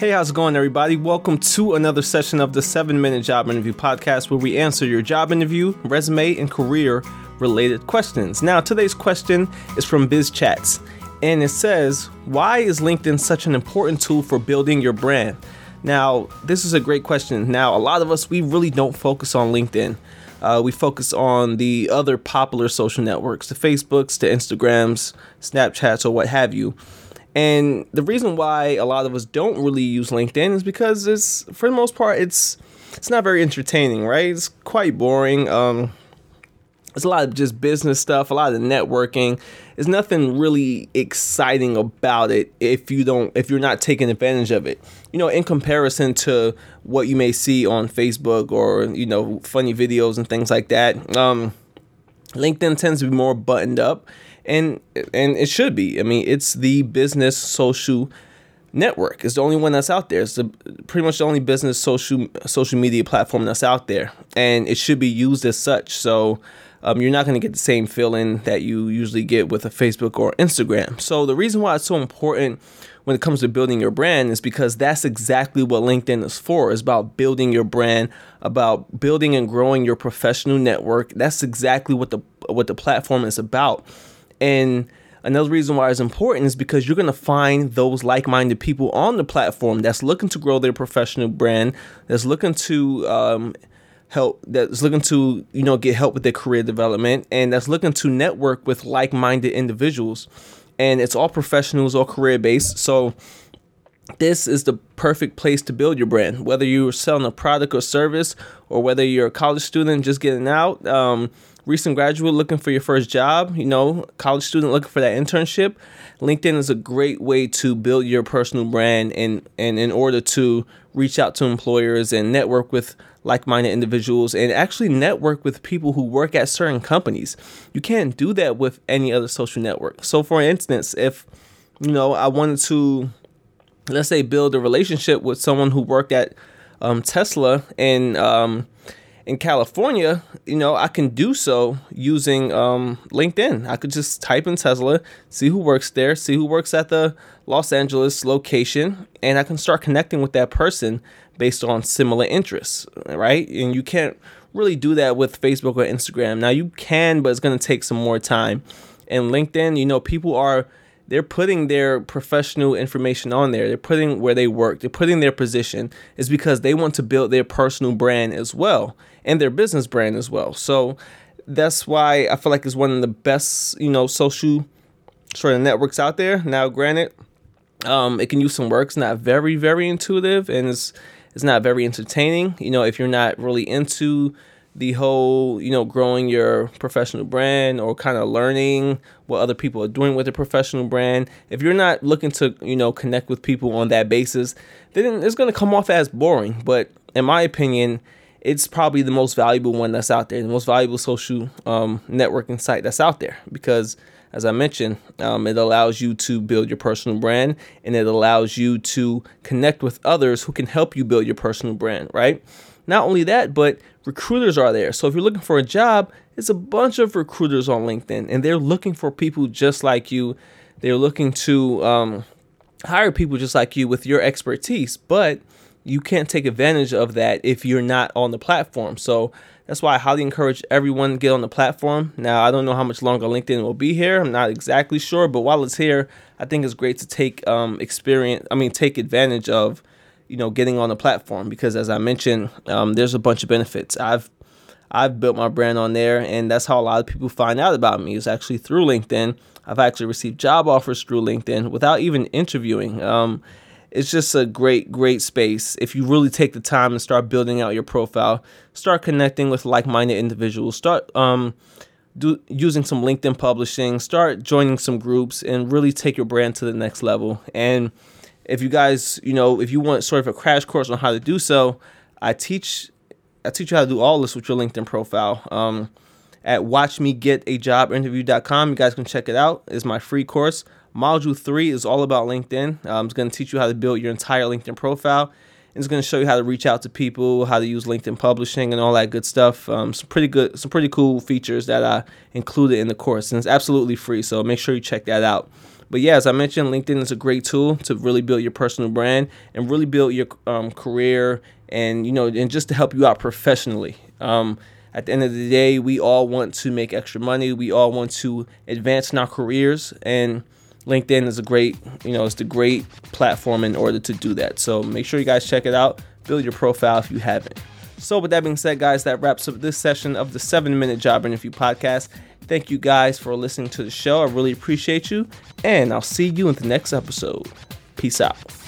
Hey, how's it going, everybody? Welcome to another session of the 7-Minute Job Interview Podcast, where we answer your job interview, resume, and career-related questions. Now, today's question is from BizChats, and it says, why is LinkedIn such an important tool for building your brand? Now, this is a great question. Now, a lot of us, we really don't focus on LinkedIn. We focus on the other popular social networks, the Facebooks, the Instagrams, Snapchats, or what have you. And the reason why a lot of us don't really use LinkedIn is because it's, for the most part, it's not very entertaining, right? It's quite boring. It's a lot of just business stuff, a lot of networking. There's nothing really exciting about it if you're not taking advantage of it. You know, in comparison to what you may see on Facebook or, you know, funny videos and things like that, LinkedIn tends to be more buttoned up, and it should be. I mean, it's the business social network. It's the only one that's out there. It's pretty much the only business social media platform that's out there, and it should be used as such. So you're not going to get the same feeling that you usually get with a Facebook or Instagram. So the reason why it's so important when it comes to building your brand is because that's exactly what LinkedIn is for. It's about building your brand, about building and growing your professional network. That's exactly what the platform is about. And another reason why it's important is because you're going to find those like-minded people on the platform that's looking to grow their professional brand, that's looking to help, that's looking to, you know, get help with their career development, and that's looking to network with like-minded individuals. And it's all professionals, all career-based. So this is the perfect place to build your brand, whether you're selling a product or service, or whether you're a college student just getting out, recent graduate looking for your first job, you know, college student looking for that internship. LinkedIn is a great way to build your personal brand and in order to reach out to employers and network with like-minded individuals and actually network with people who work at certain companies. You can't do that with any other social network. So for instance, if, you know, I wanted to, let's say, build a relationship with someone who worked at Tesla in California, you know, I can do so using LinkedIn. I could just type in Tesla, see who works there, see who works at the Los Angeles location, and I can start connecting with that person based on similar interests, right? And you can't really do that with Facebook or Instagram. Now you can, but it's going to take some more time. And LinkedIn, you know, people are, they're putting their professional information on there. They're putting where they work. They're putting their position. It's because they want to build their personal brand as well and their business brand as well. So that's why I feel like it's one of the best, you know, social sort of networks out there. Now, granted, it can use some work. It's not very, very intuitive, and it's not very entertaining. You know, if you're not really into the whole, you know, growing your professional brand or kind of learning what other people are doing with their professional brand. If you're not looking to, you know, connect with people on that basis, then it's going to come off as boring. But in my opinion, it's probably the most valuable one that's out there, the most valuable social networking site that's out there. Because as I mentioned, it allows you to build your personal brand, and it allows you to connect with others who can help you build your personal brand, right? Not only that, but recruiters are there. So if you're looking for a job, it's a bunch of recruiters on LinkedIn, and they're looking for people just like you. They're looking to hire people just like you with your expertise, but you can't take advantage of that if you're not on the platform. So that's why I highly encourage everyone to get on the platform. Now, I don't know how much longer LinkedIn will be here. I'm not exactly sure, but while it's here, I think it's great to take advantage of, you know, getting on the platform, because as I mentioned, there's a bunch of benefits. I've built my brand on there, and that's how a lot of people find out about me, is actually through LinkedIn. I've actually received job offers through LinkedIn without even interviewing. It's just a great, great space. If you really take the time and start building out your profile, start connecting with like-minded individuals, start using some LinkedIn publishing, start joining some groups, and really take your brand to the next level. And if you guys, you know, if you want sort of a crash course on how to do so, I teach you how to do all this with your LinkedIn profile at watchmegetajobinterview.com. You guys can check it out. It's my free course. Module 3 is all about LinkedIn. It's going to teach you how to build your entire LinkedIn profile. It's going to show you how to reach out to people, how to use LinkedIn publishing, and all that good stuff. Some pretty cool features that I included in the course, and it's absolutely free. So make sure you check that out. But yeah, as I mentioned, LinkedIn is a great tool to really build your personal brand and really build your career and, you know, and just to help you out professionally. At the end of the day, we all want to make extra money. We all want to advance in our careers, and LinkedIn is a great, you know, it's the great platform in order to do that. So make sure you guys check it out. Build your profile if you haven't. So with that being said, guys, that wraps up this session of the 7-Minute Job Interview Podcast. Thank you guys for listening to the show. I really appreciate you, and I'll see you in the next episode. Peace out.